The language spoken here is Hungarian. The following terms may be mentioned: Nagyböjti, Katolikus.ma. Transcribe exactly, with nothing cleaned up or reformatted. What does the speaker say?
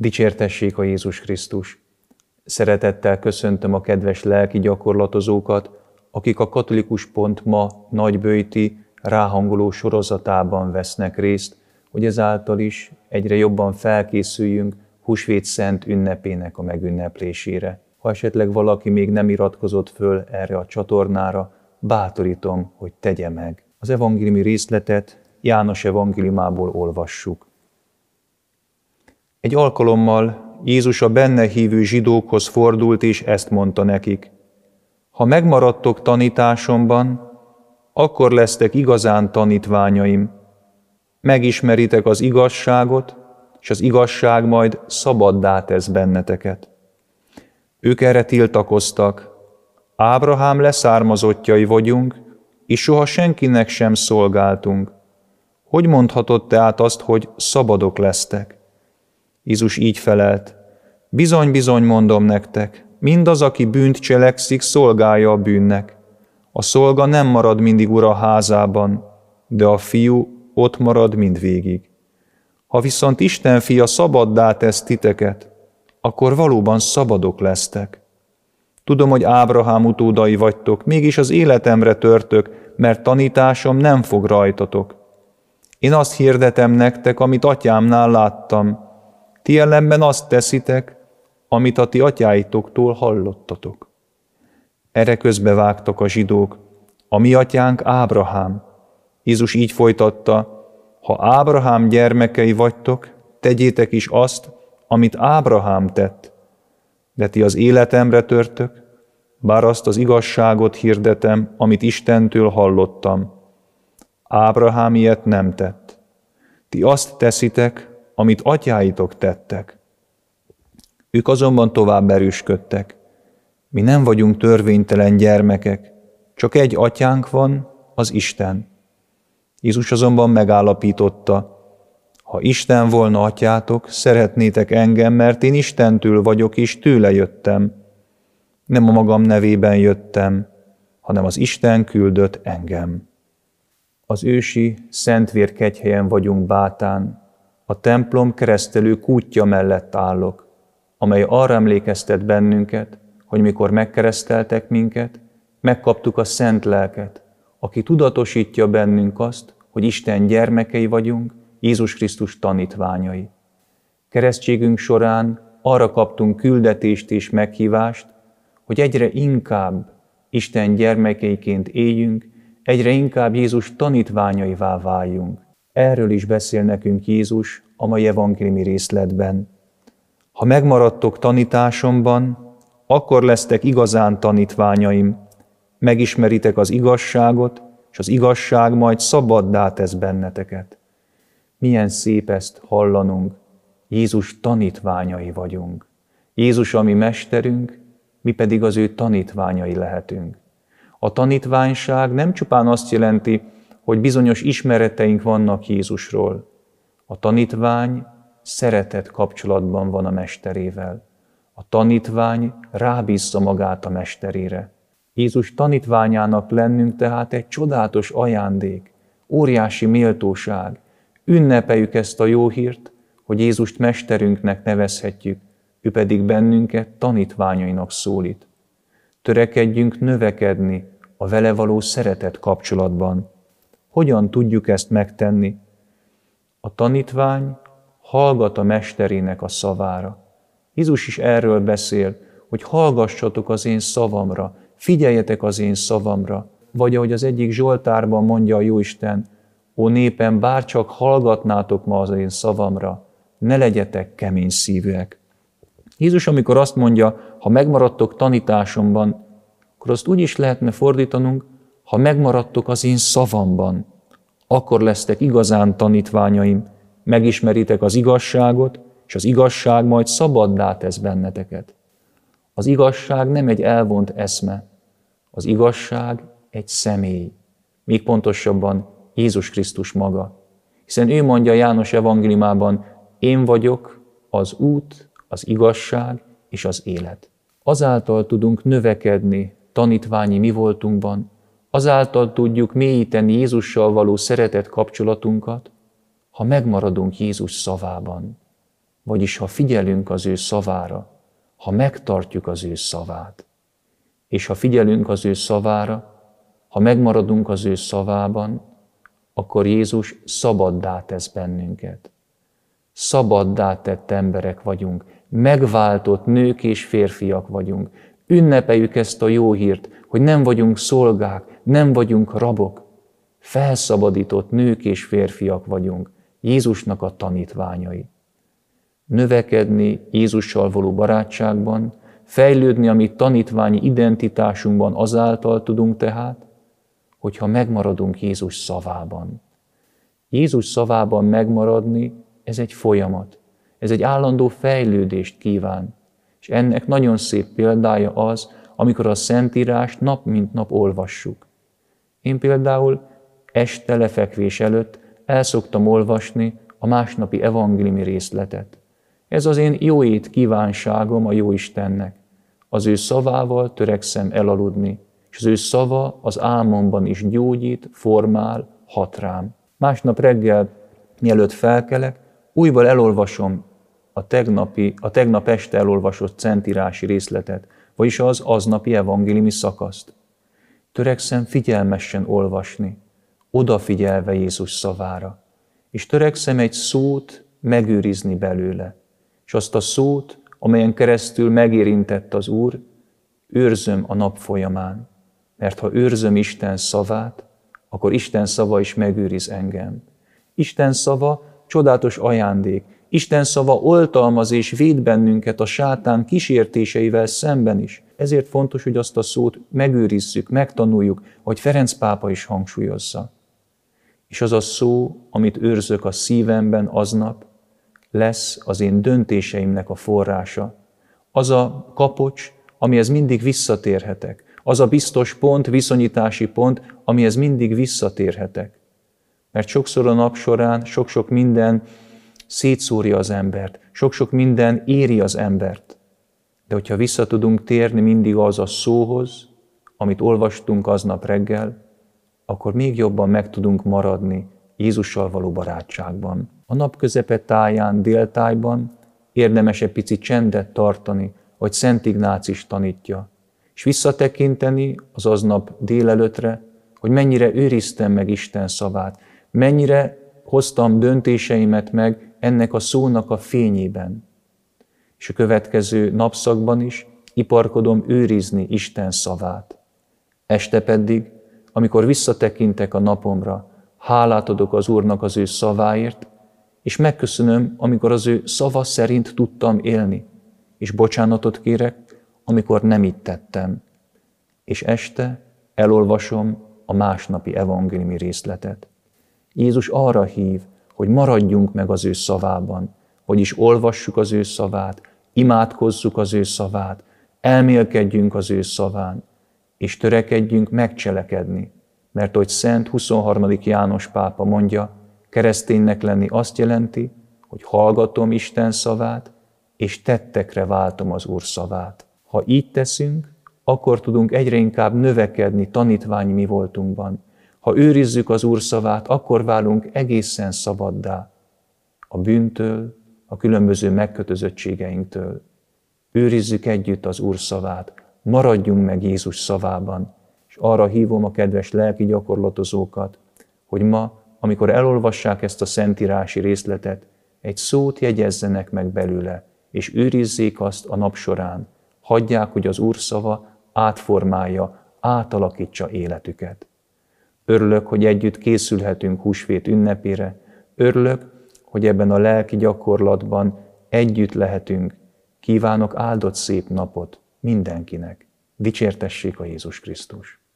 Dicsértessék a Jézus Krisztus! Szeretettel köszöntöm a kedves lelki gyakorlatozókat, akik a katolikus pont ma Nagyböjti ráhangoló sorozatában vesznek részt, hogy ezáltal is egyre jobban felkészüljünk Húsvét Szent ünnepének a megünneplésére. Ha esetleg valaki még nem iratkozott föl erre a csatornára, bátorítom, hogy tegye meg. Az evangéliumi részletet János evangéliumából olvassuk. Egy alkalommal Jézus a benne hívő zsidókhoz fordult, és ezt mondta nekik: ha megmaradtok tanításomban, akkor lesztek igazán tanítványaim. Megismeritek az igazságot, és az igazság majd szabaddá tesz benneteket. Ők erre tiltakoztak: Ábrahám leszármazottjai vagyunk, és soha senkinek sem szolgáltunk. Hogy mondhatod tehát azt, hogy szabadok lesztek? Jézus így felelt: bizony-bizony mondom nektek, mindaz, aki bűnt cselekszik, szolgálja a bűnnek. A szolga nem marad mindig ura házában, de a fiú ott marad mindvégig. Ha viszont Isten fia szabaddá tesz titeket, akkor valóban szabadok lesztek. Tudom, hogy Ábrahám utódai vagytok, mégis az életemre törtök, mert tanításom nem fog rajtatok. Én azt hirdetem nektek, amit atyámnál láttam. Ti ellenben azt teszitek, amit a ti atyáitoktól hallottatok. Erre közbevágtak a zsidók: a mi atyánk Ábrahám. Jézus így folytatta: ha Ábrahám gyermekei vagytok, tegyétek is azt, amit Ábrahám tett. De ti az életemre törtök, bár azt az igazságot hirdetem, amit Istentől hallottam. Ábrahám ilyet nem tett. Ti azt teszitek, amit atyáitok tettek. Ők azonban tovább erősködtek: mi nem vagyunk törvénytelen gyermekek, csak egy atyánk van, az Isten. Jézus azonban megállapította: ha Isten volna atyátok, szeretnétek engem, mert én Istentől vagyok, és tőle jöttem. Nem a magam nevében jöttem, hanem az Isten küldött engem. Az ősi Szentvérkegyhelyen vagyunk Bátán. A templom keresztelő kútja mellett állok, amely arra emlékeztet bennünket, hogy mikor megkereszteltek minket, megkaptuk a Szent Lelket, aki tudatosítja bennünk azt, hogy Isten gyermekei vagyunk, Jézus Krisztus tanítványai. Keresztségünk során arra kaptunk küldetést és meghívást, hogy egyre inkább Isten gyermekeiként éljünk, egyre inkább Jézus tanítványaivá váljunk. Erről is beszél nekünk Jézus a mai evangéliumi részletben. Ha megmaradtok tanításomban, akkor lesztek igazán tanítványaim. Megismeritek az igazságot, és az igazság majd szabaddá tesz benneteket. Milyen szép ezt hallanunk. Jézus tanítványai vagyunk. Jézus a mi mesterünk, mi pedig az ő tanítványai lehetünk. A tanítványság nem csupán azt jelenti, hogy bizonyos ismereteink vannak Jézusról. A tanítvány szeretett kapcsolatban van a mesterével. A tanítvány rábízza magát a mesterére. Jézus tanítványának lennünk tehát egy csodálatos ajándék, óriási méltóság. Ünnepeljük ezt a jó hírt, hogy Jézust mesterünknek nevezhetjük, ő pedig bennünket tanítványainak szólít. Törekedjünk növekedni a vele való szeretett kapcsolatban. Hogyan tudjuk ezt megtenni? A tanítvány hallgat a mesterének a szavára. Jézus is erről beszél, hogy hallgassatok az én szavamra, figyeljetek az én szavamra, vagy ahogy az egyik Zsoltárban mondja a Jóisten: ó népen, bárcsak hallgatnátok ma az én szavamra, ne legyetek kemény szívűek. Jézus, amikor azt mondja, ha megmaradtok tanításomban, akkor azt úgy is lehetne fordítanunk: ha megmaradtok az én szavamban, akkor lesztek igazán tanítványaim, megismeritek az igazságot, és az igazság majd szabaddá tesz benneteket. Az igazság nem egy elvont eszme, az igazság egy személy, még pontosabban Jézus Krisztus maga. Hiszen ő mondja János evangéliumában: én vagyok az út, az igazság és az élet. Azáltal tudunk növekedni tanítványi mi voltunkban, azáltal tudjuk mélyíteni Jézussal való szeretett kapcsolatunkat, ha megmaradunk Jézus szavában. Vagyis ha figyelünk az ő szavára, ha megtartjuk az ő szavát, és ha figyelünk az ő szavára, ha megmaradunk az ő szavában, akkor Jézus szabaddá tesz bennünket. Szabaddá tett emberek vagyunk, megváltott nők és férfiak vagyunk. Ünnepeljük ezt a jó hírt, hogy nem vagyunk szolgák, nem vagyunk rabok. Felszabadított nők és férfiak vagyunk, Jézusnak a tanítványai. Növekedni Jézussal való barátságban, fejlődni a mi tanítványi identitásunkban azáltal tudunk tehát, hogyha megmaradunk Jézus szavában. Jézus szavában megmaradni, ez egy folyamat, ez egy állandó fejlődést kíván. És ennek nagyon szép példája az, amikor a Szentírást nap mint nap olvassuk. Én például este lefekvés előtt el szoktam olvasni a másnapi evangéliumi részletet. Ez az én jóét kívánságom a Jóistennek. Az ő szavával törekszem elaludni, és az ő szava az álmomban is gyógyít, formál, hat rám. Másnap reggel, mielőtt felkelek, újból elolvasom a, tegnapi, a tegnap este elolvasott szentírási részletet, vagyis az aznapi evangéliumi szakaszt. Törekszem figyelmesen olvasni, odafigyelve Jézus szavára, és törekszem egy szót megőrizni belőle, és azt a szót, amelyen keresztül megérintett az Úr, őrzöm a nap folyamán, mert ha őrzöm Isten szavát, akkor Isten szava is megőriz engem. Isten szava csodálatos ajándék, Isten szava oltalmaz és véd bennünket a sátán kísértéseivel szemben is. Ezért fontos, hogy azt a szót megőrizzük, megtanuljuk, ahogy Ferenc pápa is hangsúlyozza. És az a szó, amit őrzök a szívemben aznap, lesz az én döntéseimnek a forrása. Az a kapocs, amihez mindig visszatérhetek. Az a biztos pont, viszonyítási pont, amihez mindig visszatérhetek. Mert sokszor a nap során sok-sok minden szétszórja az embert, sok-sok minden éri az embert. De hogyha vissza tudunk térni mindig az a szóhoz, amit olvastunk aznap reggel, akkor még jobban meg tudunk maradni Jézussal való barátságban. A nap közepe táján, déltájban érdemes egy pici csendet tartani, ahogy Szent Ignác is tanítja, és visszatekinteni az aznap délelőtre, hogy mennyire őriztem meg Isten szavát, mennyire hoztam döntéseimet meg ennek a szónak a fényében. És a következő napszakban is iparkodom őrizni Isten szavát. Este pedig, amikor visszatekintek a napomra, hálát adok az Úrnak az ő szaváért, és megköszönöm, amikor az ő szava szerint tudtam élni, és bocsánatot kérek, amikor nem így tettem. És este elolvasom a másnapi evangéliumi részletet. Jézus arra hív, hogy maradjunk meg az ő szavában, vagyis olvassuk az ő szavát, imádkozzuk az ő szavát, elmélkedjünk az ő szaván, és törekedjünk megcselekedni. Mert hogy Szent huszonharmadik János pápa mondja, kereszténynek lenni azt jelenti, hogy hallgatom Isten szavát, és tettekre váltom az Úr szavát. Ha így teszünk, akkor tudunk egyre inkább növekedni tanítványi mi voltunkban. Ha őrizzük az Úr szavát, akkor válunk egészen szabaddá a bűntől, a különböző megkötözöttségeinktől. Őrizzük együtt az Úr szavát, maradjunk meg Jézus szavában, és arra hívom a kedves lelki gyakorlatozókat, hogy ma, amikor elolvassák ezt a szentírási részletet, egy szót jegyezzenek meg belőle, és őrizzék azt a nap során. Hagyják, hogy az Úr szava átformálja, átalakítsa életüket. Örülök, hogy együtt készülhetünk húsvét ünnepére. Örülök, hogy ebben a lelki gyakorlatban együtt lehetünk. Kívánok áldott szép napot mindenkinek. Dicsértessék a Jézus Krisztus!